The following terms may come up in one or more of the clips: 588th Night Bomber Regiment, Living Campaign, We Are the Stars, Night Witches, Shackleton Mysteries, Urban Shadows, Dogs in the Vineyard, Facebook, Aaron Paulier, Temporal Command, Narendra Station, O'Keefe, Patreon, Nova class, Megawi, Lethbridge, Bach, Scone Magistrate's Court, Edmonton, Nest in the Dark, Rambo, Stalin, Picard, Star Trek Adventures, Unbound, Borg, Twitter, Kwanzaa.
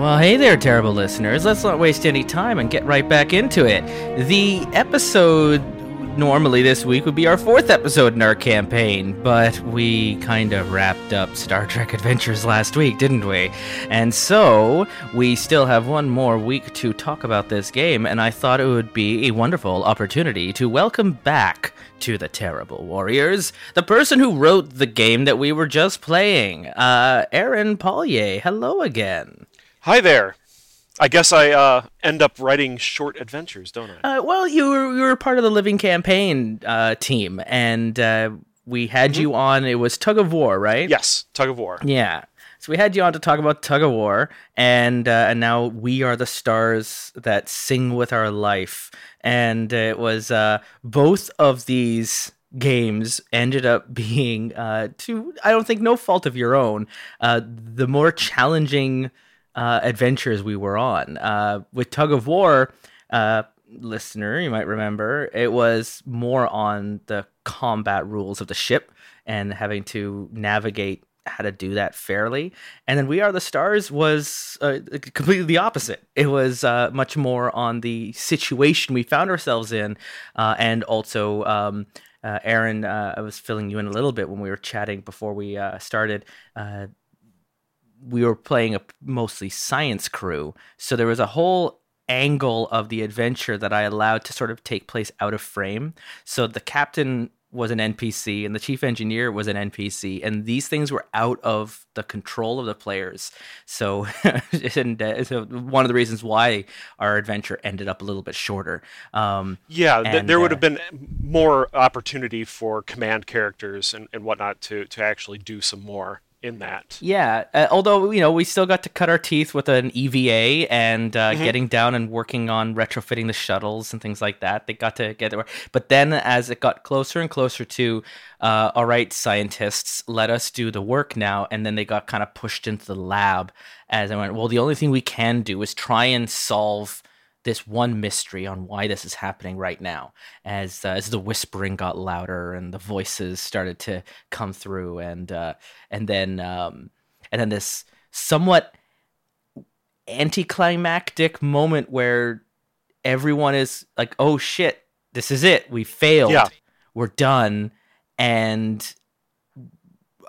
Well, hey there, terrible listeners. Let's not waste any time and get right back into it. The episode normally this week would be our fourth episode in our campaign, but we kind of wrapped up Star Trek Adventures last week, didn't we? And so we still have one more week to talk about this game, and I thought it would be a wonderful opportunity to welcome back to the Terrible Warriors the person who wrote the game that we were just playing, Aaron Paulier. Hello again. Hi there. I guess I end up writing short adventures, don't I? Well, you were part of the Living Campaign team, and we had you on. It was Tug of War, right? Yes, Tug of War. Yeah. So we had you on to talk about Tug of War, and now We Are the Stars That Sing With Our Life. And it was both of these games ended up being, to, I don't think, no fault of your own, the more challenging adventures we were on. With Tug of War, listener, you might remember, it was more on the combat rules of the ship and having to navigate how to do that fairly. And then We Are the Stars was completely the opposite. It was much more on the situation we found ourselves in, and also Aaron, I was filling you in a little bit when we were chatting before we started. We were playing a mostly science crew, so there was a whole angle of the adventure that I allowed to sort of take place out of frame. So the captain was an NPC and the chief engineer was an NPC, and these things were out of the control of the players. So, so one of the reasons why our adventure ended up a little bit shorter. There would have been more opportunity for command characters and whatnot to actually do some more in that. Yeah, although, you know, we still got to cut our teeth with an EVA and getting down and working on retrofitting the shuttles and things like that. They got to get there. But then as it got closer and closer to, all right, scientists, let us do the work now. And then they got kind of pushed into the lab as I went, well, the only thing we can do is try and solve this one mystery on why this is happening right now, as the whispering got louder and the voices started to come through, and then this somewhat anticlimactic moment where everyone is like, "Oh shit, this is it. We failed. Yeah. We're done." And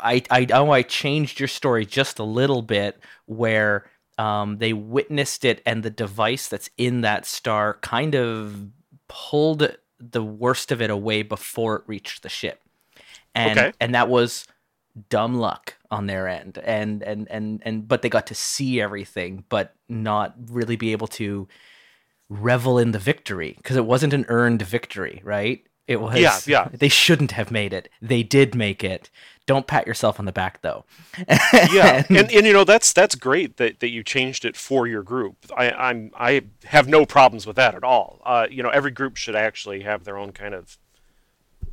I changed your story just a little bit where they witnessed it, and the device that's in that star kind of pulled the worst of it away before it reached the ship. And okay. And that was dumb luck on their end. And but they got to see everything, but not really be able to revel in the victory, because it wasn't an earned victory, right? It was, yeah. They shouldn't have made it. They did make it. Don't pat yourself on the back, though. Yeah, and you know, that's great that you changed it for your group. I have no problems with that at all. You know, every group should actually have their own kind of,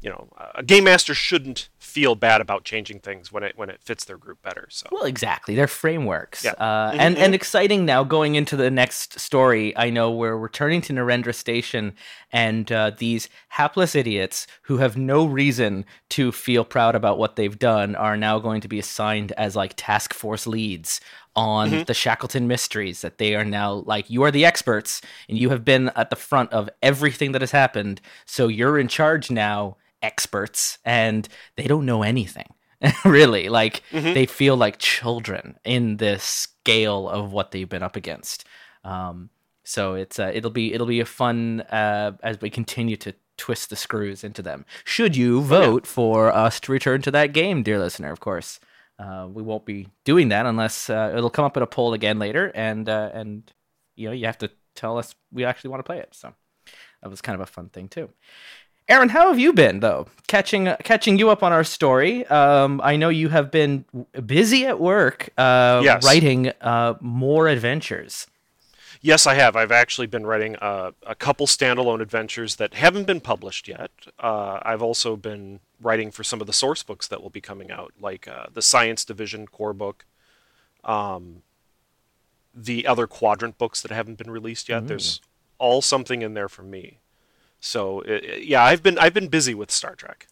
you know, a game master shouldn't feel bad about changing things when it fits their group better. So well, exactly, their frameworks. Yeah. And exciting now going into the next story. I know we're returning to Narendra Station, and these hapless idiots who have no reason to feel proud about what they've done are now going to be assigned as like task force leads on the Shackleton Mysteries, that they are now like, you are the experts and you have been at the front of everything that has happened. So you're in charge now, experts. And they don't know anything, really. Like, they feel like children in the scale of what they've been up against. So it's it'll be a fun as we continue to twist the screws into them. Should you vote for us to return to that game, dear listener, of course. We won't be doing that unless it'll come up in a poll again later, and you know, you have to tell us we actually want to play it. So that was kind of a fun thing too. Aaron, how have you been though? Catching you up on our story. I know you have been busy at work writing more adventures. Yes, I have. I've actually been writing a couple standalone adventures that haven't been published yet. I've also been writing for some of the source books that will be coming out, like the Science Division Core Book, the other quadrant books that haven't been released yet. There's all something in there for me. So I've been busy with Star Trek.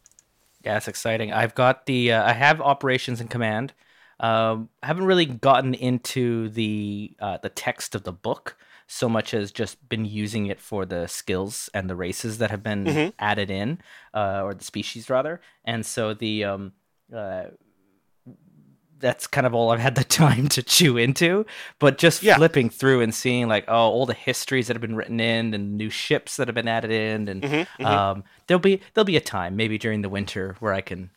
Yeah, it's exciting. I have Operations and Command. I haven't really gotten into the text of the book so much as just been using it for the skills and the races that have been added in, or the species rather. And so the that's kind of all I've had the time to chew into, but just flipping through and seeing like, oh, all the histories that have been written in and new ships that have been added in. And there'll be a time maybe during the winter where I can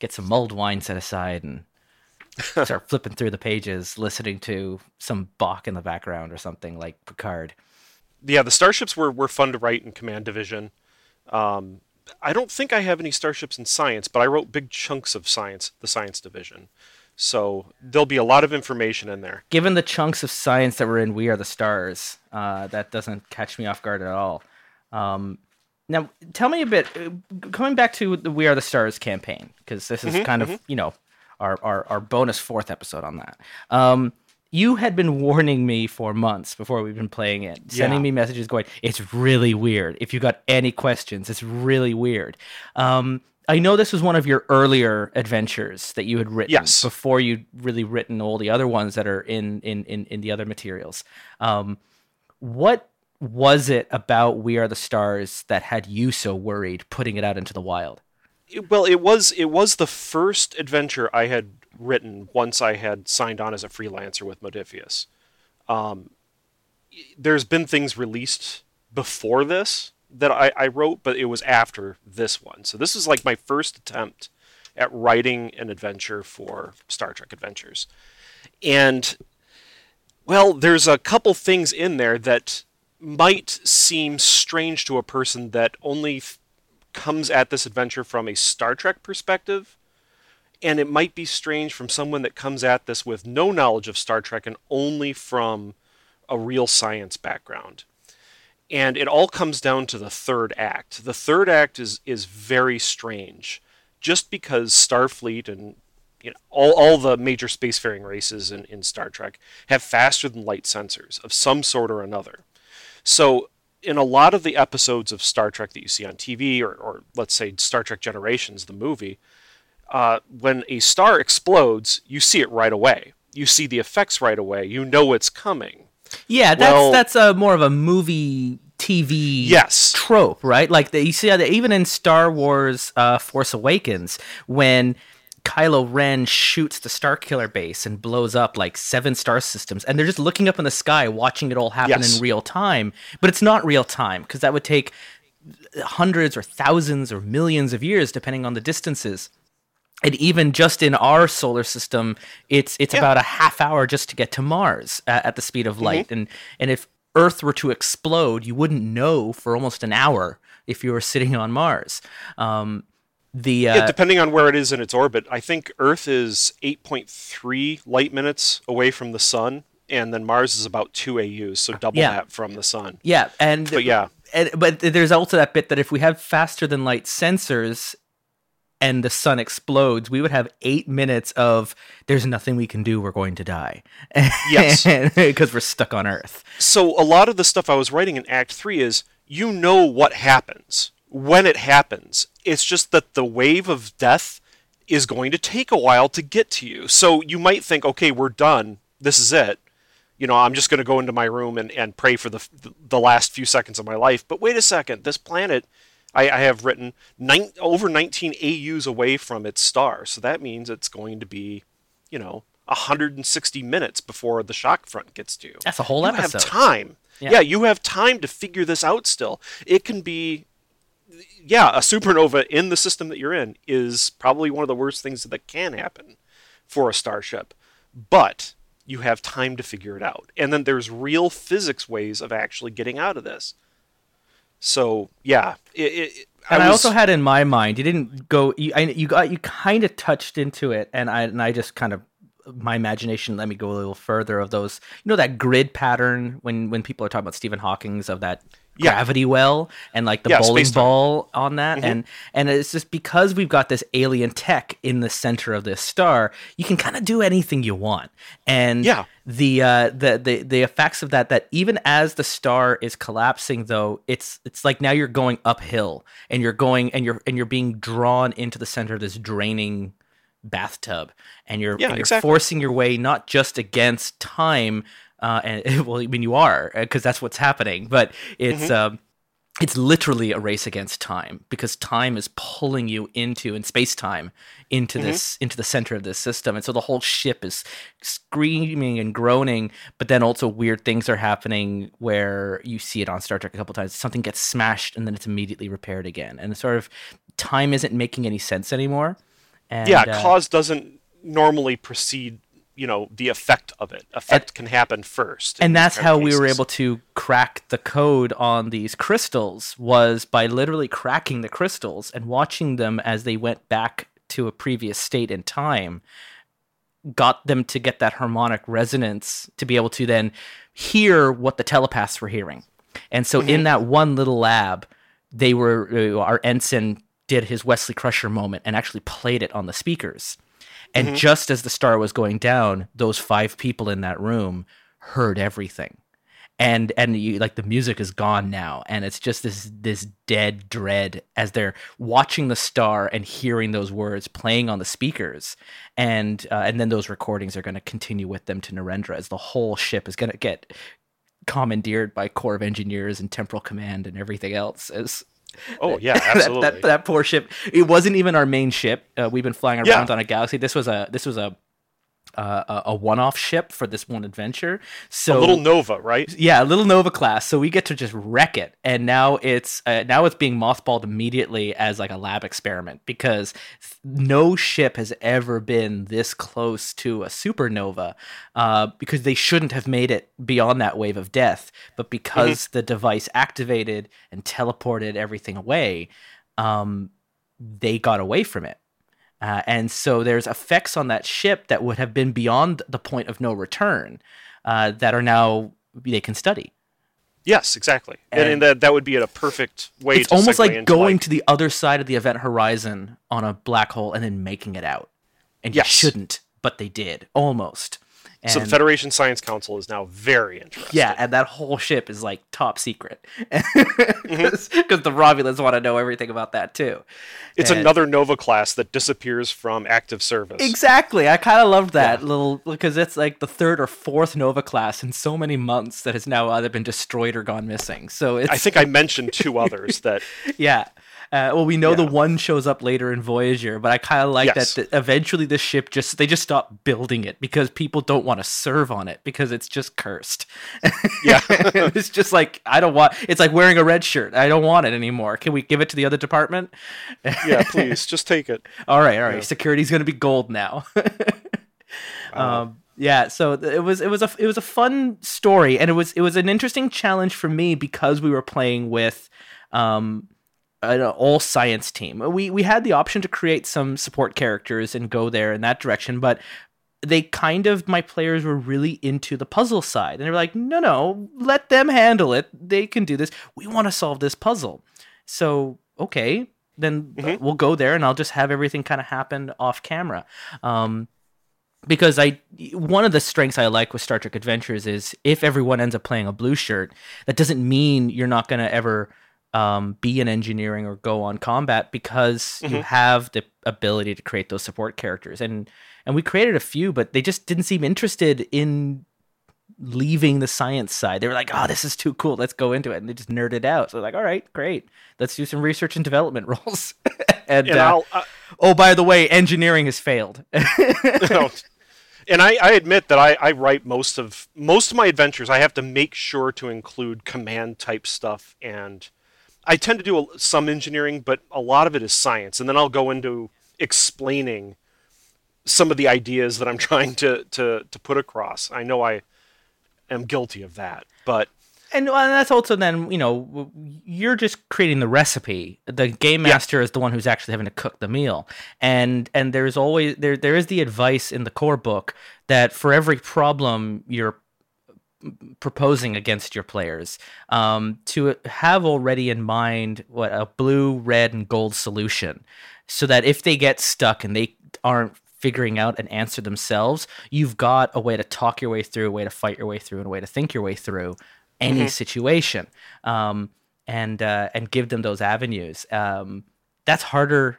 get some mulled wine set aside and start flipping through the pages, listening to some Bach in the background or something like Picard. Yeah, the starships were fun to write in Command Division. I don't think I have any starships in Science, but I wrote big chunks of Science, the Science Division. So there'll be a lot of information in there. Given the chunks of Science that were in We Are the Stars, that doesn't catch me off guard at all. Now, tell me a bit, coming back to the We Are the Stars campaign, because this is kind of, you know, our bonus fourth episode on that. You had been warning me for months before we've been playing it, sending me messages going, it's really weird. If you got any questions, it's really weird. I know this was one of your earlier adventures that you had written before you'd really written all the other ones that are in the other materials. What was it about We Are the Stars that had you so worried putting it out into the wild? Well, it was the first adventure I had written once I had signed on as a freelancer with Modiphius. There's been things released before this that I wrote, but it was after this one. So this is like my first attempt at writing an adventure for Star Trek Adventures. And, well, there's a couple things in there that might seem strange to a person that only comes at this adventure from a Star Trek perspective, and it might be strange from someone that comes at this with no knowledge of Star Trek and only from a real science background. And it all comes down to the third act. The third act is very strange, just because Starfleet and, you know, all the major spacefaring races in Star Trek have faster-than-light sensors of some sort or another. So in a lot of the episodes of Star Trek that you see on TV, or let's say Star Trek Generations, the movie, when a star explodes, you see it right away. You see the effects right away. You know it's coming. Yeah, that's more of a movie, TV trope, right? Like you see that even in Star Wars Force Awakens, when Kylo Ren shoots the Starkiller base and blows up like 7 star systems, and they're just looking up in the sky watching it all happen in real time. But it's not real time, because that would take hundreds or thousands or millions of years, depending on the distances. And even just in our solar system, it's about a half hour just to get to Mars at the speed of light. And if Earth were to explode, you wouldn't know for almost an hour if you were sitting on Mars. Depending on where it is in its orbit, I think Earth is 8.3 light minutes away from the sun, and then Mars is about 2 AUs, so double that from the sun. Yeah, but there's also that bit that if we have faster than light sensors and the sun explodes, we would have 8 minutes of there's nothing we can do, we're going to die. Yes, because we're stuck on Earth. So a lot of the stuff I was writing in Act 3 is you know what happens. When it happens, it's just that the wave of death is going to take a while to get to you. So you might think, okay, we're done. This is it. You know, I'm just going to go into my room and pray for the last few seconds of my life. But wait a second. This planet, I have written over 19 AUs away from its star. So that means it's going to be, you know, 160 minutes before the shock front gets to you. That's a whole episode. You have time. Yeah, you have time to figure this out still. It can be... Yeah, a supernova in the system that you're in is probably one of the worst things that can happen for a starship. But you have time to figure it out. And then there's real physics ways of actually getting out of this. So, yeah. I also had in my mind, you didn't go... You kind of touched into it, and I just kind of... my imagination let me go a little further of those, you know, that grid pattern when people are talking about Stephen Hawking's of that gravity well and like the bowling ball on that. And it's just because we've got this alien tech in the center of this star, you can kind of do anything you want. And the effects of that even as the star is collapsing, though, it's like now you're going uphill and you're being drawn into the center of this draining bathtub, and you're forcing your way not just against time, and well, I mean you are, because that's what's happening, but it's literally a race against time, because time is pulling you into, and space-time, into this, into the center of this system. And so the whole ship is screaming and groaning, but then also weird things are happening where you see it on Star Trek a couple times. Something gets smashed and then it's immediately repaired again. And sort of time isn't making any sense anymore. And, cause doesn't normally precede, you know, the effect of it. Effect can happen first. And that's how we were able to crack the code on these crystals, was by literally cracking the crystals and watching them as they went back to a previous state in time, got them to get that harmonic resonance to be able to then hear what the telepaths were hearing. And so in that one little lab, they were, our ensign did his Wesley Crusher moment and actually played it on the speakers. And just as the star was going down, those five people in that room heard everything. And you, like, the music is gone now, and it's just this dead dread as they're watching the star and hearing those words playing on the speakers. And then those recordings are going to continue with them to Narendra, as the whole ship is going to get commandeered by Corps of Engineers and Temporal Command and everything else, as... Oh, yeah, absolutely. that poor ship. It wasn't even our main ship. We've been flying around on a Galaxy. This was a one-off ship for this one adventure. So a little Nova, right? Yeah, a little Nova class. So we get to just wreck it, and now it's being mothballed immediately as like a lab experiment, because no ship has ever been this close to a supernova, because they shouldn't have made it beyond that wave of death, but because the device activated and teleported everything away, they got away from it. And so there's effects on that ship that would have been beyond the point of no return, that are now, they can study. Yes, exactly. And that would be a perfect way to segue into... It's almost like going to the other side of the event horizon on a black hole and then making it out. And you shouldn't, but they did, almost. And so the Federation Science Council is now very interested. Yeah, and that whole ship is like top secret, because the Romulans want to know everything about that too. It's another Nova class that disappears from active service. Exactly. I kind of loved that little, because it's like the third or fourth Nova class in so many months that has now either been destroyed or gone missing. So I think I mentioned two others that. Well, we know the one shows up later in Voyager, but I kind of like that eventually this ship they just stop building it, because people don't want to serve on it, because it's just cursed. Yeah. It's just like, it's like wearing a red shirt. I don't want it anymore. Can we give it to the other department? Yeah, please. Just take it. All right. Yeah. Security's going to be gold now. Wow. Yeah, so it was a fun story, and it was an interesting challenge for me, because we were playing with an all science team. We had the option to create some support characters and go there in that direction, but they my players were really into the puzzle side, and they were like, no, let them handle it. They can do this. We want to solve this puzzle. So, okay, then we'll go there, and I'll just have everything kind of happen off camera. Because one of the strengths I like with Star Trek Adventures is, if everyone ends up playing a blue shirt, that doesn't mean you're not going to ever be in engineering or go on combat, because you have the ability to create those support characters, and we created a few, but they just didn't seem interested in leaving the science side. They were like, oh, this is too cool, let's go into it, and they just nerded out. So like, all right, great, let's do some research and development roles. Oh, by the way, engineering has failed. And I admit that I write most of my adventures. I have to make sure to include command type stuff, and I tend to do some engineering, but a lot of it is science. And then I'll go into explaining some of the ideas that I'm trying to put across. I know I am guilty of that, but... And that's also then, you know, you're just creating the recipe. The game master is the one who's actually having to cook the meal. And there's always, there is the advice in the core book that for every problem you're proposing against your players, to have already in mind what a blue, red, and gold solution, so that if they get stuck and they aren't figuring out an answer themselves, you've got a way to talk your way through, a way to fight your way through, and a way to think your way through any situation, and give them those avenues. That's harder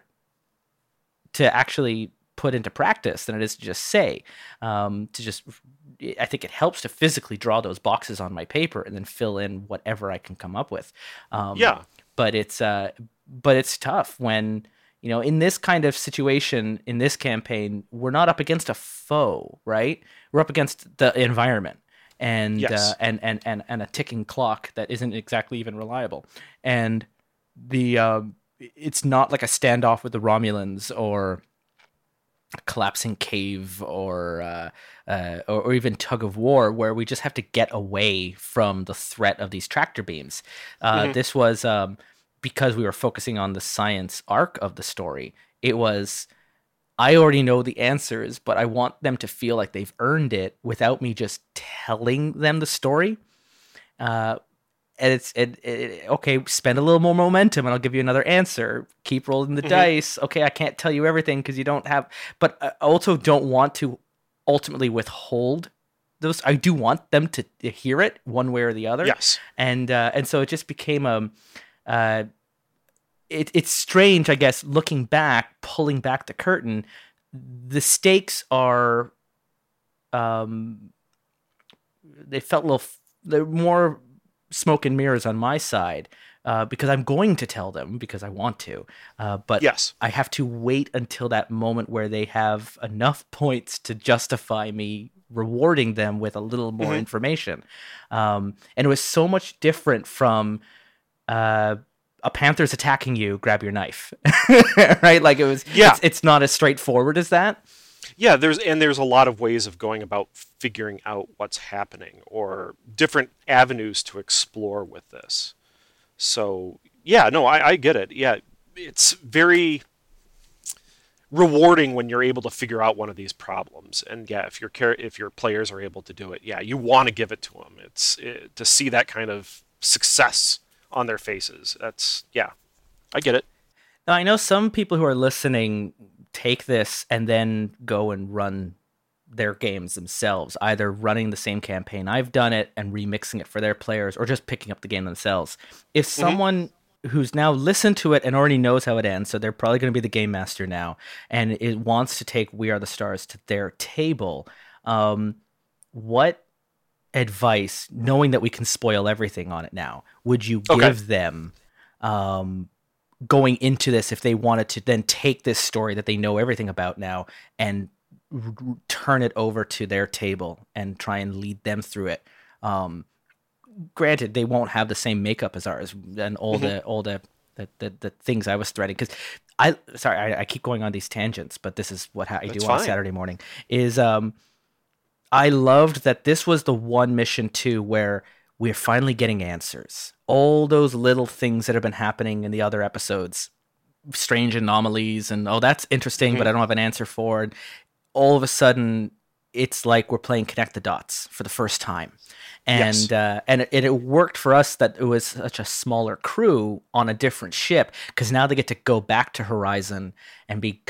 to actually put into practice than it is to just say. I think it helps to physically draw those boxes on my paper and then fill in whatever I can come up with. But it's tough when, you know, in this kind of situation, in this campaign, we're not up against a foe, right? We're up against the environment and a ticking clock that isn't exactly even reliable. And it's not like a standoff with the Romulans or a collapsing cave or even Tug of War, where we just have to get away from the threat of these tractor beams. This was because we were focusing on the science arc of the story. It was, I already know the answers, but I want them to feel like they've earned it without me just telling them the story. Okay, spend a little more momentum and I'll give you another answer. Keep rolling the dice. Okay, I can't tell you everything because you don't have... But I also don't want to ultimately withhold those. I do want them to hear it one way or the other. Yes. And so it just became a... It's strange, I guess, looking back, pulling back the curtain. The stakes are... They're more... smoke and mirrors on my side, because I'm going to tell them because I want to, but yes, I have to wait until that moment where they have enough points to justify me rewarding them with a little more information. And it was so much different from a panther's attacking you, grab your knife, right? Like it was, it's not as straightforward as that. Yeah, there's a lot of ways of going about figuring out what's happening or different avenues to explore with this. So, I get it. Yeah, it's very rewarding when you're able to figure out one of these problems. And yeah, if your players are able to do it, yeah, you want to give it to them. It's to see that kind of success on their faces. I get it. Now, I know some people who are listening take this and then go and run their games themselves, either running the same campaign I've done it and remixing it for their players or just picking up the game themselves. If someone who's now listened to it and already knows how it ends, so they're probably going to be the game master now, and it wants to take We Are the Stars to their table, what advice, knowing that we can spoil everything on it now, would you give them going into this if they wanted to then take this story that they know everything about now and turn it over to their table and try and lead them through it? Granted, they won't have the same makeup as ours and all the things I was threading. Because I keep going on these tangents, but this is what I do on a Saturday morning is I loved that this was the one mission too where we're finally getting answers. All those little things that have been happening in the other episodes, strange anomalies and, oh, that's interesting, but I don't have an answer for it. All of a sudden, it's like we're playing Connect the Dots for the first time. And it worked for us that it was such a smaller crew on a different ship, because now they get to go back to Horizon and be...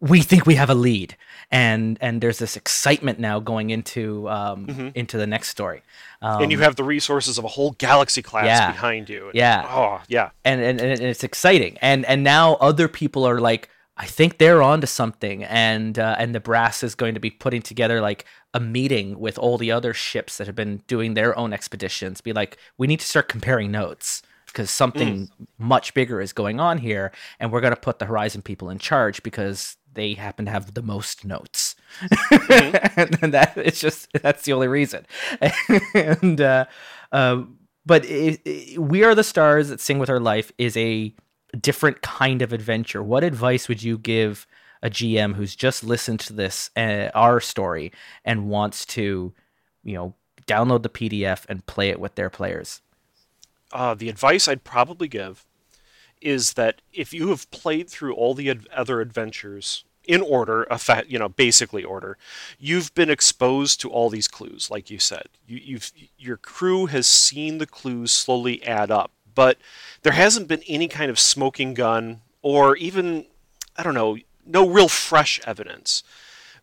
we think we have a lead, and there's this excitement now going into the next story. And you have the resources of a whole Galaxy class behind you. And, and it's exciting. And now other people are like, I think they're onto something. And the brass is going to be putting together like a meeting with all the other ships that have been doing their own expeditions. Be like, we need to start comparing notes, because something much bigger is going on here, and we're going to put the Horizon people in charge because they happen to have the most notes. And that's the only reason. But We Are the Stars That Sing With Our Life is a different kind of adventure. What advice would you give a GM who's just listened to this, our story, and wants to, download the PDF and play it with their players? The advice I'd probably give is that if you have played through all the other adventures in order, basically order, you've been exposed to all these clues, like you said. Your crew has seen the clues slowly add up, but there hasn't been any kind of smoking gun or even, I don't know, no real fresh evidence.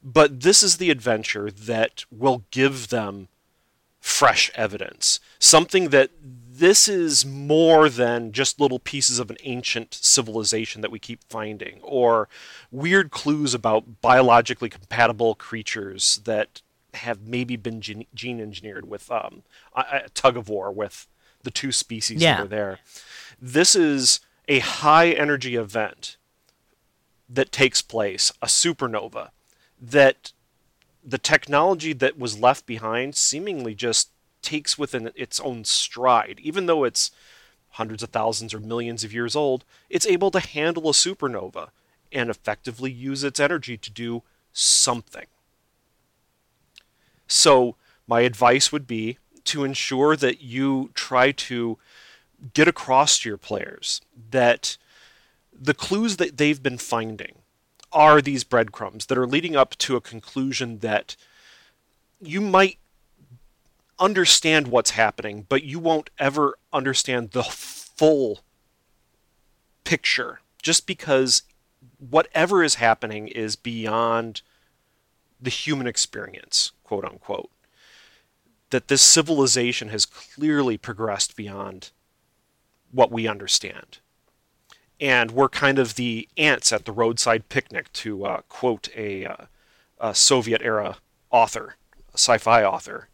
But this is the adventure that will give them fresh evidence, something that this is more than just little pieces of an ancient civilization that we keep finding, or weird clues about biologically compatible creatures that have maybe been gene engineered with a tug of war with the two species that are there. This is a high energy event that takes place, a supernova, that the technology that was left behind seemingly just takes within its own stride. Even though it's hundreds of thousands or millions of years old, it's able to handle a supernova and effectively use its energy to do something. So my advice would be to ensure that you try to get across to your players that the clues that they've been finding are these breadcrumbs that are leading up to a conclusion that you might understand what's happening, but you won't ever understand the full picture, just because whatever is happening is beyond the human experience, quote unquote. That this civilization has clearly progressed beyond what we understand. And we're kind of the ants at the roadside picnic, to quote a Soviet-era author, a sci-fi author.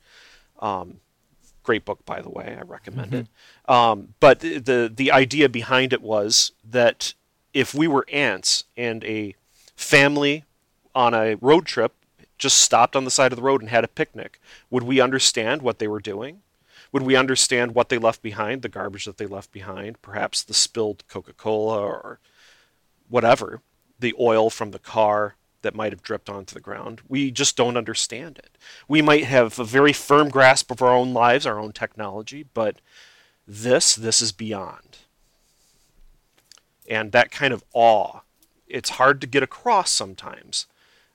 Great book, by the way. I recommend it. But the idea behind it was that if we were ants and a family on a road trip just stopped on the side of the road and had a picnic, would we understand what they were doing? Would we understand what they left behind, the garbage that they left behind, perhaps the spilled Coca-Cola or whatever, the oil from the car that might have dripped onto the ground? We just don't understand it. We might have a very firm grasp of our own lives, our own technology, but this is beyond. And that kind of awe, it's hard to get across sometimes.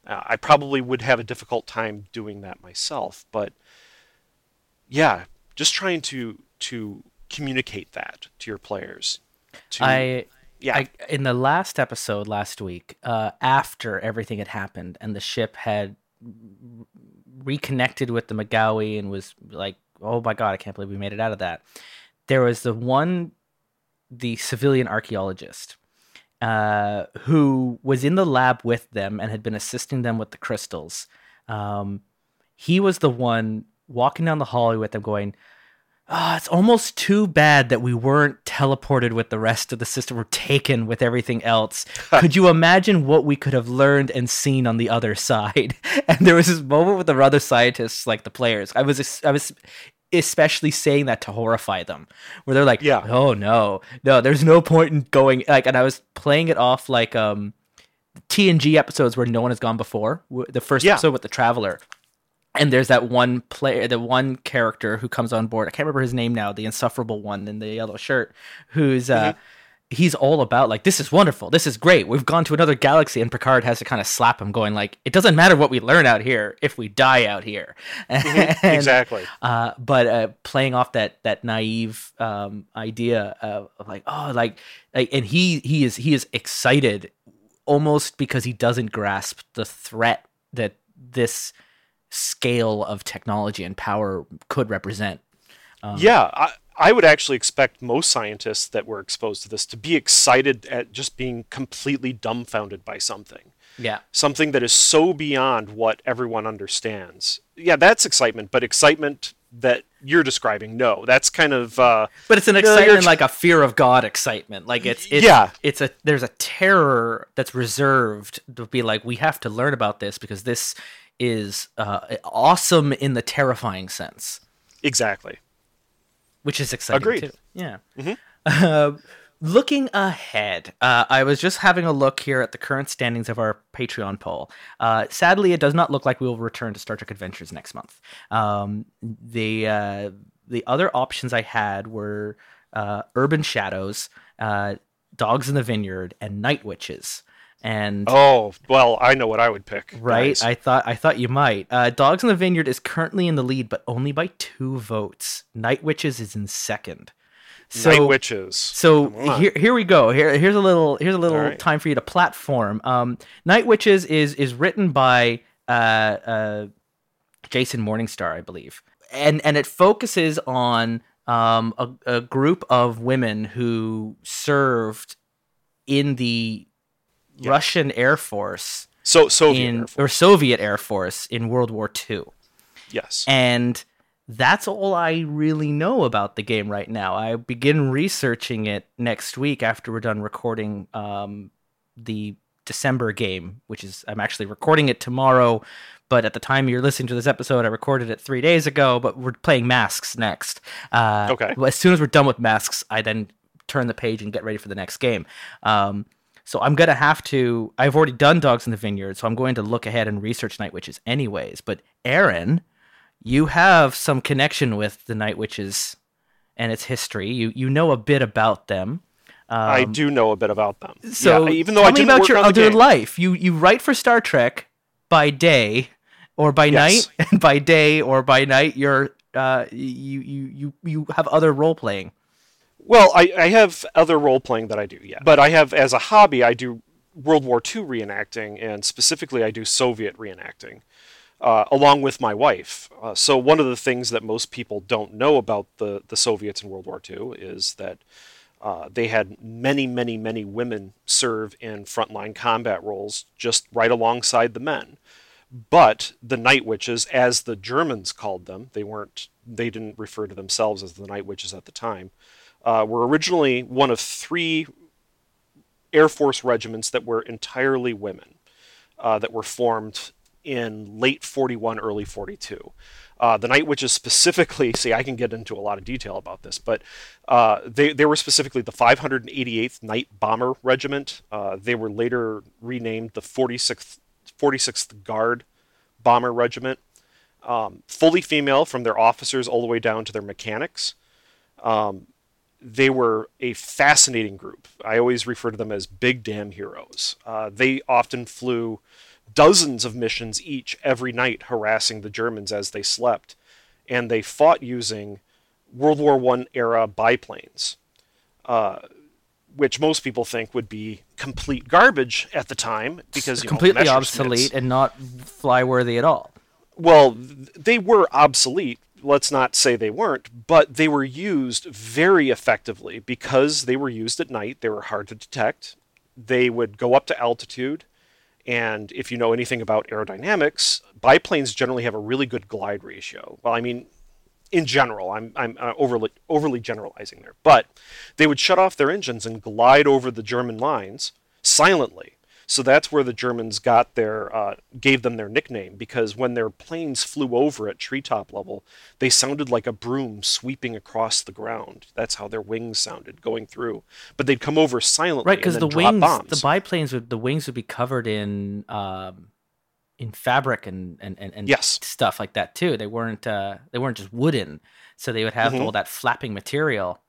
I probably would have a difficult time doing that myself, but yeah, just trying to communicate that to your players. In the last episode last week, after everything had happened and the ship had reconnected with the Megawi and was like, oh my God, I can't believe we made it out of that. There was the civilian archaeologist who was in the lab with them and had been assisting them with the crystals. He was the one walking down the hallway with them going, oh, it's almost too bad that we weren't teleported with the rest of the system or taken with everything else. Could you imagine what we could have learned and seen on the other side? And there was this moment with the other scientists, like the players. I was especially saying that to horrify them, where they're like, oh no, there's no point in going. Like, and I was playing it off like TNG episodes where no one has gone before. The first episode with the Traveler. And there's that one player, the one character who comes on board. I can't remember his name now, the insufferable one in the yellow shirt, who's he's all about like, this is wonderful. This is great. We've gone to another galaxy. And Picard has to kind of slap him going like, it doesn't matter what we learn out here if we die out here. And, exactly. But playing off that naive idea of like, oh, like and he is excited almost because he doesn't grasp the threat that this scale of technology and power could represent. I would actually expect most scientists that were exposed to this to be excited at just being completely dumbfounded by something. Yeah. Something that is so beyond what everyone understands. Yeah, that's excitement, but excitement that you're describing, no, that's kind of but it's an excitement like a fear of God excitement. Like it's there's a terror that's reserved to be like, we have to learn about this because this is awesome in the terrifying sense. Exactly. Which is exciting. Agreed. Too. Yeah. Mm-hmm. Looking ahead, I was just having a look here at the current standings of our Patreon poll. Sadly, it does not look like we will return to Star Trek Adventures next month. The other options I had were Urban Shadows, Dogs in the Vineyard, and Night Witches. And oh, well, I know what I would pick. Right? Guys. I thought you might. Dogs in the Vineyard is currently in the lead, but only by 2 votes. Night Witches is in second. So, Night Witches. So here we go. Here's a little right. Time for you to platform. Night Witches is written by Jason Morningstar, I believe, and it focuses on a group of women who served in the Russian Air Force, Soviet Air Force in World War II. Yes, and that's all I really know about the game right now. I begin researching it next week after we're done recording the December game, which is I'm actually recording it tomorrow. But at the time you're listening to this episode, I recorded it 3 days ago, but we're playing Masks next. Okay. As soon as we're done with Masks, I then turn the page and get ready for the next game. So I'm going to have to... I've already done Dogs in the Vineyard, so I'm going to look ahead and research Night Witches anyways. But Aaron, you have some connection with the Night Witches and its history. You know a bit about them. I do know a bit about them. So yeah, even though tell I me didn't about work your on other the game. Life. You write for Star Trek by day... Or by night, and by day or by night, you're you have other role playing. Well, I have other role playing that I do, yeah. But I have as a hobby, I do World War II reenacting, and specifically, I do Soviet reenacting, along with my wife. So one of the things that most people don't know about the Soviets in World War II is that they had many, many, many women serve in frontline combat roles, just right alongside the men. But the Night Witches, as the Germans called them, they didn't refer to themselves as the Night Witches at the time, were originally one of three Air Force regiments that were entirely women, that were formed in late 41, early 42. The Night Witches specifically, see, I can get into a lot of detail about this, but they were specifically the 588th Night Bomber Regiment. They were later renamed the 46th Guard Bomber Regiment, fully female from their officers all the way down to their mechanics. They were a fascinating group. I always refer to them as big damn heroes. They often flew dozens of missions each every night, harassing the Germans as they slept, and they fought using World War I era biplanes, which most people think would be complete garbage at the time because completely obsolete and not fly worthy at all. Well, they were obsolete. Let's not say they weren't, but they were used very effectively because they were used at night. They were hard to detect. They would go up to altitude. And if you know anything about aerodynamics, biplanes generally have a really good glide ratio. Well, I mean, in general, I'm overly generalizing there, but they would shut off their engines and glide over the German lines silently. So that's where the Germans got their gave them their nickname, because when their planes flew over at treetop level, they sounded like a broom sweeping across the ground. That's how their wings sounded going through. But they'd come over silently, right? Because the biplanes would be covered in fabric and stuff like that too. They weren't just wooden, so they would have all that flapping material.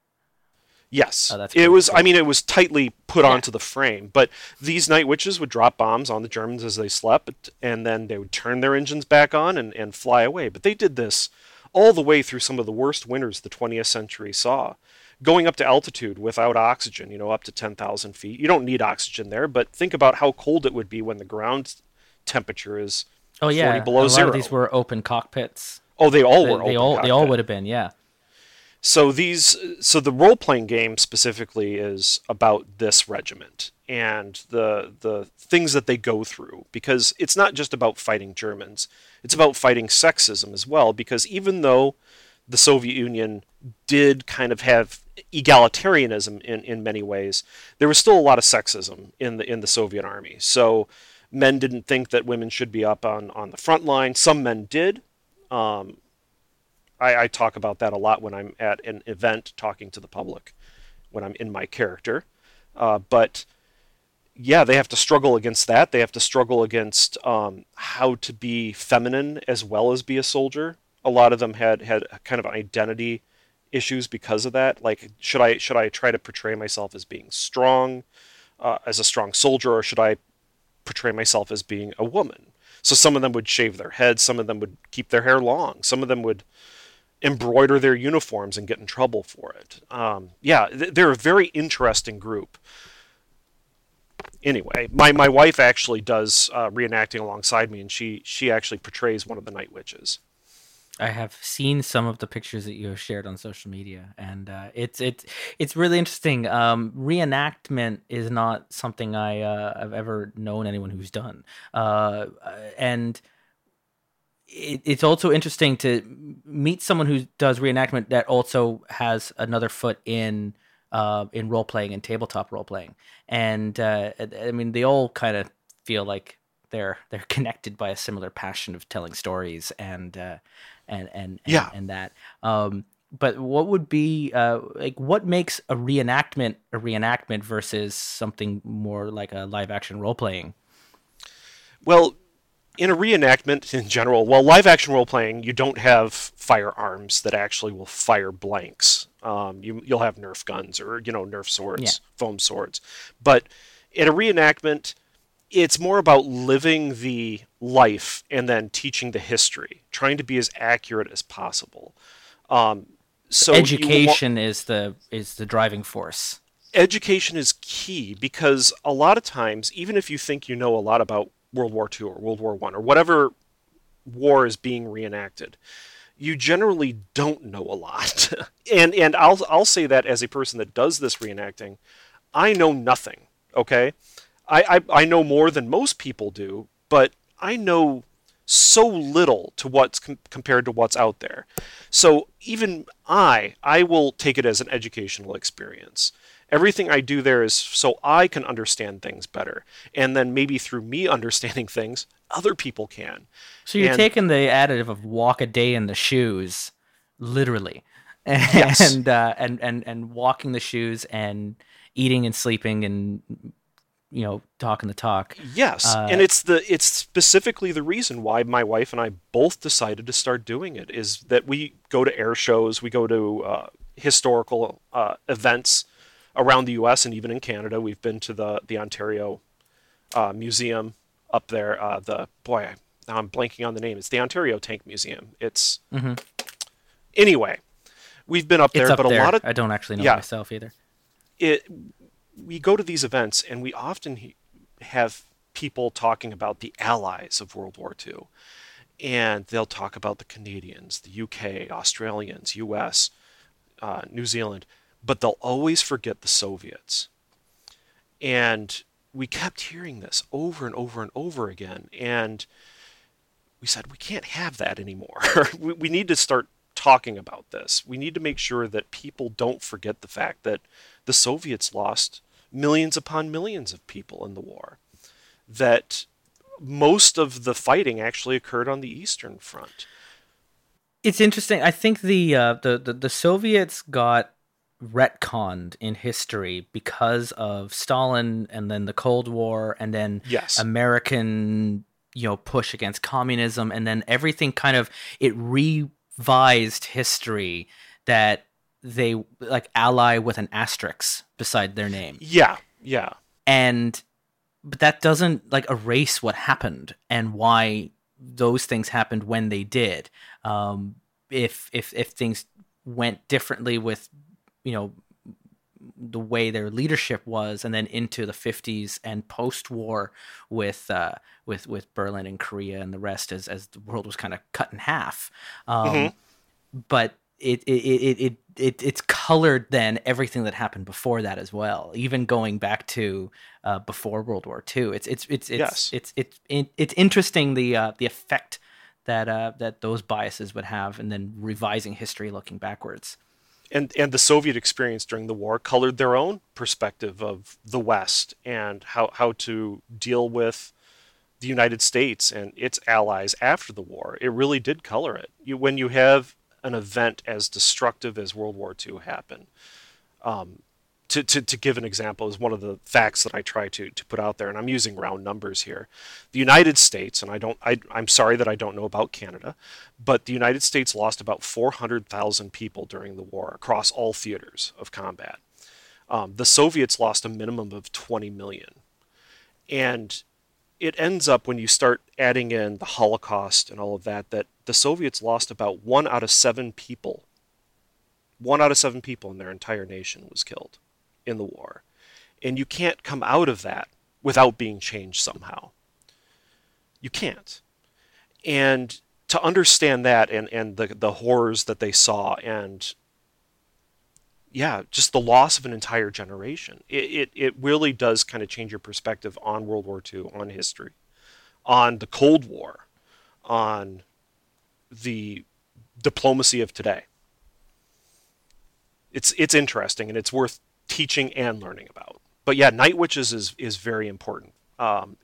Yes, it was tightly put onto the frame. But these Night Witches would drop bombs on the Germans as they slept, and then they would turn their engines back on and fly away. But they did this all the way through some of the worst winters the 20th century saw. Going up to altitude without oxygen, up to 10,000 feet. You don't need oxygen there, but think about how cold it would be when the ground temperature is 40 below zero. Lot of these were open cockpits. Oh, they all would have been, yeah. So the role-playing game specifically is about this regiment and the things that they go through, because it's not just about fighting Germans, it's about fighting sexism as well, because even though the Soviet Union did kind of have egalitarianism in many ways, there was still a lot of sexism in the Soviet army. So men didn't think that women should be up on the front line. Some men did. I talk about that a lot when I'm at an event talking to the public, when I'm in my character. But they have to struggle against that. They have to struggle against how to be feminine as well as be a soldier. A lot of them had kind of identity issues because of that. Like, should I try to portray myself as being strong, as a strong soldier, or should I portray myself as being a woman? So some of them would shave their heads, some of them would keep their hair long, some of them would embroider their uniforms and get in trouble for it. They're a very interesting group. Anyway, my wife actually does reenacting alongside me, and she actually portrays one of the Night Witches. I have seen some of the pictures that you have shared on social media, and it's really interesting. Reenactment is not something I've ever known anyone who's done, and it's also interesting to meet someone who does reenactment that also has another foot in role playing and tabletop role playing, and I mean they all kind of feel like they're connected by a similar passion of telling stories and that. But what would be like? What makes a reenactment versus something more like a live action role playing? Well, in a reenactment in general, while live action role playing, you don't have firearms that actually will fire blanks. You'll have Nerf guns or Nerf swords, foam swords. But in a reenactment, it's more about living the life and then teaching the history, trying to be as accurate as possible. So education is the driving force. Education is key, because a lot of times, even if you think you know a lot about World War II or World War I or whatever war is being reenacted, you generally don't know a lot. and I'll say that as a person that does this reenacting, I know nothing. Okay. I know more than most people do, but I know so little to what's compared to what's out there. So even I will take it as an educational experience. Everything I do there is so I can understand things better. And then maybe through me understanding things, other people can. So you're taking the additive of walk a day in the shoes, literally. Yes. And walking the shoes and eating and sleeping and talking the talk. Yes, and it's specifically the reason why my wife and I both decided to start doing it, is that we go to air shows, we go to historical events around the U.S. and even in Canada. We've been to the Ontario Museum up there. Now I'm blanking on the name. It's the Ontario Tank Museum. It's anyway, we've been up there, a lot of I don't actually know myself either. We go to these events and we often have people talking about the allies of World War II, and they'll talk about the Canadians, the UK, Australians, US, New Zealand, but they'll always forget the Soviets. And we kept hearing this over and over and over again. And we said, we can't have that anymore. We need to start talking about this. We need to make sure that people don't forget the fact that the Soviets lost millions upon millions of people in the war, that most of the fighting actually occurred on the Eastern Front. It's interesting. I think the Soviets got retconned in history because of Stalin and then the Cold War and then American, push against communism, and then everything kind of it revised history that they like ally with an asterisk beside their name. Yeah. But that doesn't like erase what happened and why those things happened when they did. If things went differently with, the way their leadership was, and then into the 50s and post-war with Berlin and Korea and the rest as the world was kind of cut in half. But it's colored then everything that happened before that as well, even going back to before World War II. It's interesting the effect that those biases would have, and then revising history looking backwards. And the Soviet experience during the war colored their own perspective of the West and how to deal with the United States and its allies after the war. It really did color it. When you have an event as destructive as World War II happened, to give an example, is one of the facts that I try to put out there, and I'm using round numbers here. The United States, and I'm sorry that I don't know about Canada, but the United States lost about 400,000 people during the war across all theaters of combat. The Soviets lost a minimum of 20 million. And it ends up, when you start adding in the Holocaust and all of that, that the Soviets lost about 1 out of 7 people. 1 out of 7 people in their entire nation was killed in the war. And you can't come out of that without being changed somehow. You can't. And to understand that and the horrors that they saw and just the loss of an entire generation, it really does kind of change your perspective on World War II, on history, on the Cold War, on the diplomacy of today. It's interesting and it's worth teaching and learning about. But yeah, Night Witches is very important.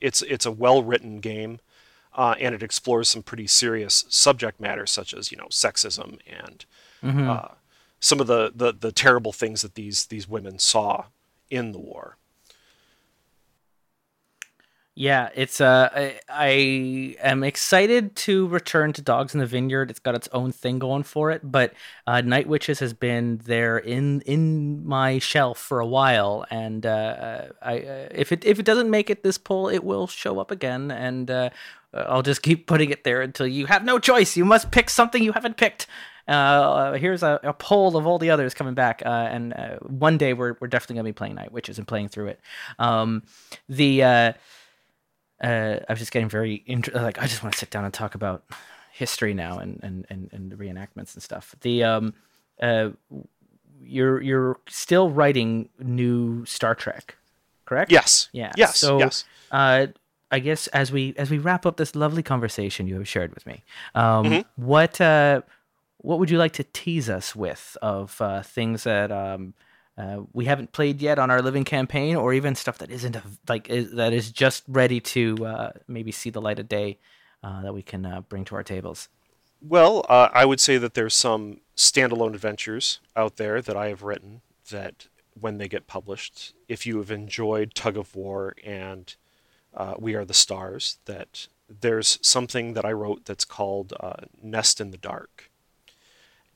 It's a well-written game, and it explores some pretty serious subject matter, such as sexism and some of the terrible things that these women saw in the war. Yeah, it's I am excited to return to Dogs in the Vineyard. It's got its own thing going for it, but Night Witches has been there in my shelf for a while, and if it doesn't make it this poll, it will show up again, and I'll just keep putting it there until you have no choice. You must pick something you haven't picked. Here's a poll of all the others coming back, and one day we're definitely gonna be playing Night Witches and playing through it. I was just getting very like I just want to sit down and talk about history now and the reenactments and stuff. The you're still writing new Star Trek, correct? Yes. Yeah. Yes. So, yes. I guess as we wrap up this lovely conversation you have shared with me, what would you like to tease us with of things that we haven't played yet on our Living Campaign, or even stuff that isn't that is just ready to maybe see the light of day that we can bring to our tables? Well, I would say that there's some standalone adventures out there that I have written that when they get published, if you have enjoyed Tug of War and We Are the Stars, that there's something that I wrote that's called Nest in the Dark.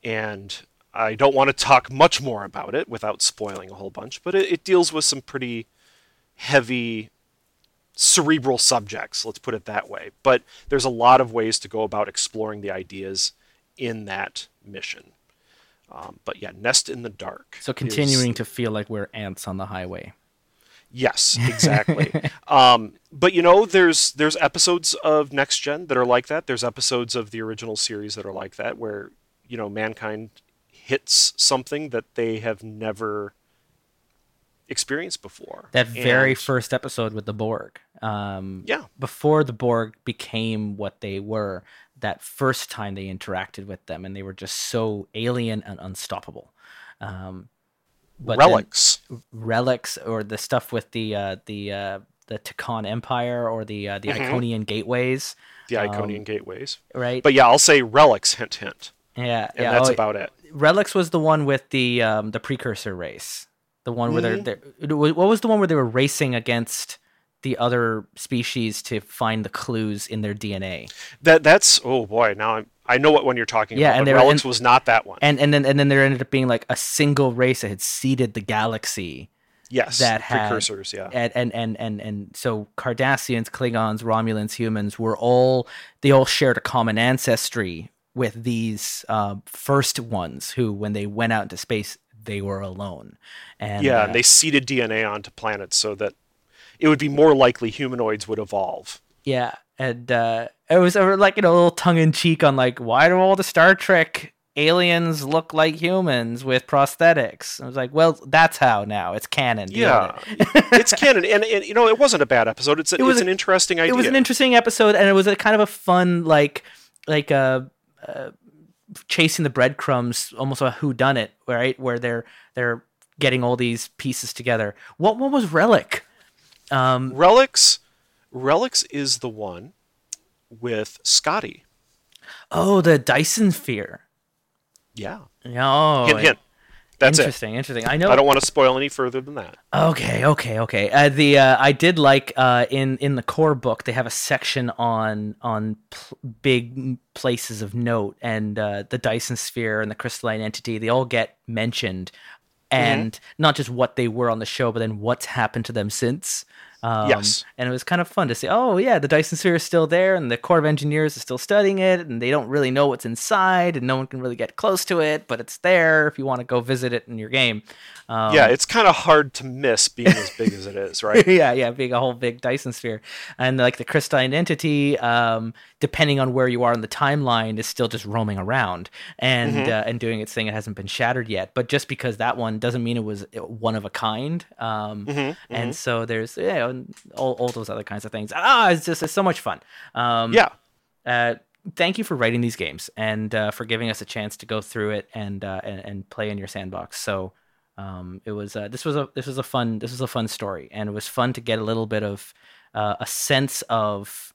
And I don't want to talk much more about it without spoiling a whole bunch, but it deals with some pretty heavy cerebral subjects, let's put it that way. But there's a lot of ways to go about exploring the ideas in that mission. But yeah, Nest in the Dark. So continuing to feel like we're ants on the highway. Yes, exactly. But there's episodes of Next Gen that are like that. There's episodes of the original series that are like that, where mankind hits something that they have never experienced before. That very first episode with the Borg. Before the Borg became what they were, that first time they interacted with them, and they were just so alien and unstoppable. But relics, or the stuff with the Takan Empire, or the Iconian Gateways. The Iconian Gateways, right? But yeah, I'll say relics. Hint, hint. Yeah, and that's about it. Relics was the one with the precursor race. The one where they're what was the one where they were racing against the other species to find the clues in their DNA. That's oh boy, now I know what one you're talking about. But Relics was not that one. And then there ended up being like a single race that had seeded the galaxy. Yes, that had precursors, and so Cardassians, Klingons, Romulans, humans all shared a common ancestry with these first ones who, when they went out into space, they were alone. And and they seeded DNA onto planets so that it would be more likely humanoids would evolve. Yeah, and it was like a little tongue-in-cheek on like, why do all the Star Trek aliens look like humans with prosthetics? I was like, well, that's how now. It's canon. Yeah, it's canon. And it wasn't a bad episode. It was an interesting idea. It was an interesting episode, and it was a kind of a fun, chasing the breadcrumbs, almost a whodunit, right? Where they're getting all these pieces together. What one was Relic? Relics is the one with Scotty. Oh, the Dyson sphere. Yeah. Oh, hint, hint. That's interesting. Interesting. I know. I don't want to spoil any further than that. Okay. I did like in the core book they have a section on big places of note, and the Dyson sphere and the Crystalline Entity. They all get mentioned, and not just what they were on the show, but then what's happened to them since. Yes. And it was kind of fun to see, oh, yeah, the Dyson sphere is still there, and the Corps of Engineers is still studying it, and they don't really know what's inside, and no one can really get close to it, but it's there if you want to go visit it in your game. Yeah, it's kind of hard to miss being as big as it is, right? Yeah, being a whole big Dyson sphere. And, like, the Crystalline Entity, depending on where you are in the timeline, is still just roaming around and doing its thing. It hasn't been shattered yet. But just because that one doesn't mean it was one of a kind. And so there's, all those other kinds of things. It's so much fun. Thank you for writing these games and for giving us a chance to go through it and play in your sandbox. So it was this was a fun story, and it was fun to get a little bit of a sense of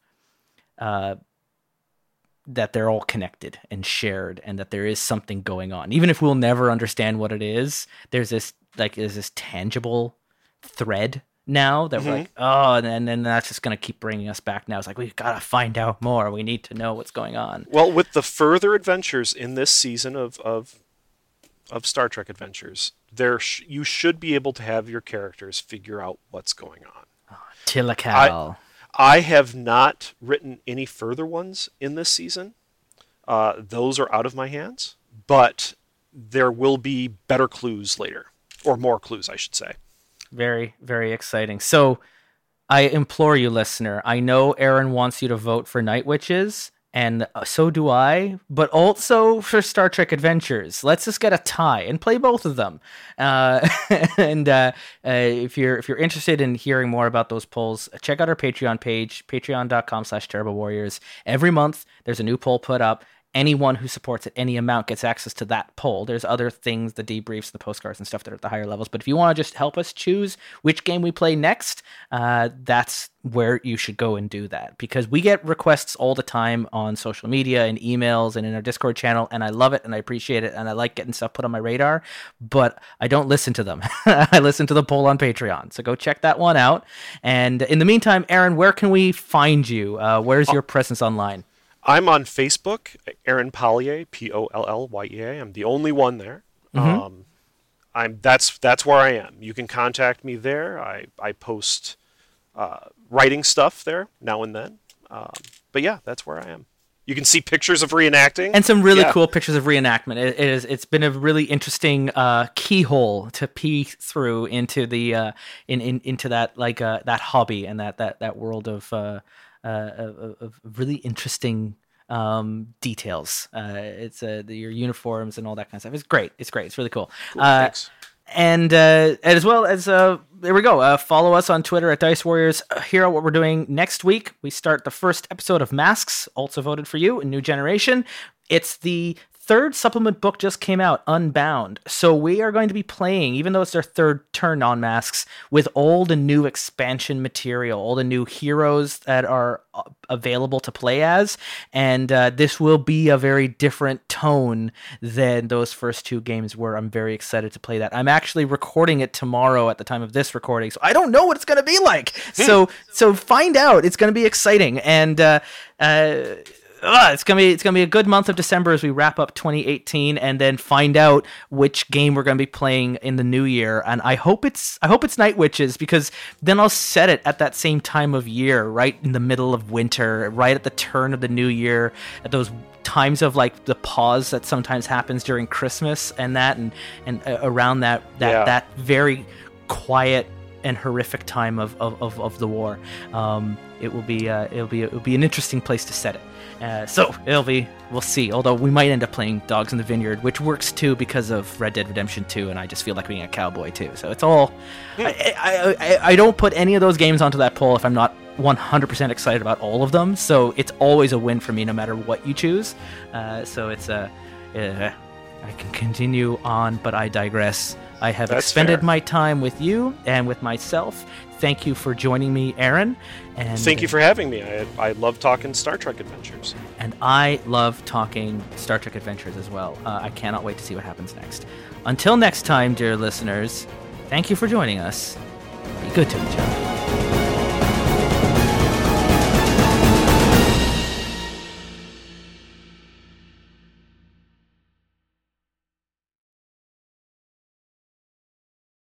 that they're all connected and shared, and that there is something going on, even if we'll never understand what it is. There's this tangible thread now that we're like, oh, and then that's just going to keep bringing us back. Now it's like, we've got to find out more. We need to know what's going on. Well, with the further adventures in this season of Star Trek Adventures, you should be able to have your characters figure out what's going on. Oh, Tilakal. I have not written any further ones in this season. Those are out of my hands, but there will be better clues later, or more clues, I should say. Very, very exciting. So I implore you, listener. I know Aaron wants you to vote for Night Witches, and so do I, but also for Star Trek Adventures. Let's just get a tie and play both of them. If you're interested in hearing more about those polls, check out our Patreon page, patreon.com/Terrible Warriors. Every month, there's a new poll put up. Anyone who supports at any amount gets access to that poll. There's other things, the debriefs, the postcards and stuff that are at the higher levels. But if you want to just help us choose which game we play next, that's where you should go and do that. Because we get requests all the time on social media and emails and in our Discord channel. And I love it and I appreciate it. And I like getting stuff put on my radar. But I don't listen to them. I listen to the poll on Patreon. So go check that one out. And in the meantime, Aaron, where can we find you? Where's your presence online? I'm on Facebook, Aaron Paulier, Pollya. I'm the only one there. That's where I am. You can contact me there. I post writing stuff there now and then. But yeah, that's where I am. You can see pictures of reenacting. And some really cool pictures of reenactment. It's been a really interesting keyhole to pee through into the into that that hobby and that world of really interesting details. It's your uniforms and all that kind of stuff. It's great. It's really cool. Thanks. And as well as there we go. Follow us on Twitter at Dice Warriors. Hear out what we're doing next week. We start the first episode of Masks, also voted for you, a new generation. It's the third supplement book just came out, Unbound. So we are going to be playing, even though it's their third turn on Masks, with all the new expansion material, all the new heroes that are available to play as. And this will be a very different tone than those first two games were. I'm very excited to play that. I'm actually recording it tomorrow at the time of this recording, so I don't know what it's going to be like. So find out. It's going to be exciting. And it's gonna be a good month of December as we wrap up 2018, and then find out which game we're gonna be playing in the new year. And I hope it's Night Witches, because then I'll set it at that same time of year, right in the middle of winter, right at the turn of the new year, at those times of like the pause that sometimes happens during Christmas and that, and around that very quiet and horrific time of the war. It'll be an interesting place to set it. We'll see. Although we might end up playing Dogs in the Vineyard, which works too because of Red Dead Redemption 2, and I just feel like being a cowboy too. So it's all. I don't put any of those games onto that poll if I'm not 100% excited about all of them. So it's always a win for me, no matter what you choose. I can continue on, but I digress. I have expended my time with you and with myself. Thank you for joining me, Aaron. And thank you for having me. I love talking Star Trek Adventures. And I love talking Star Trek Adventures as well. I cannot wait to see what happens next. Until next time, dear listeners, thank you for joining us. Be good to each other.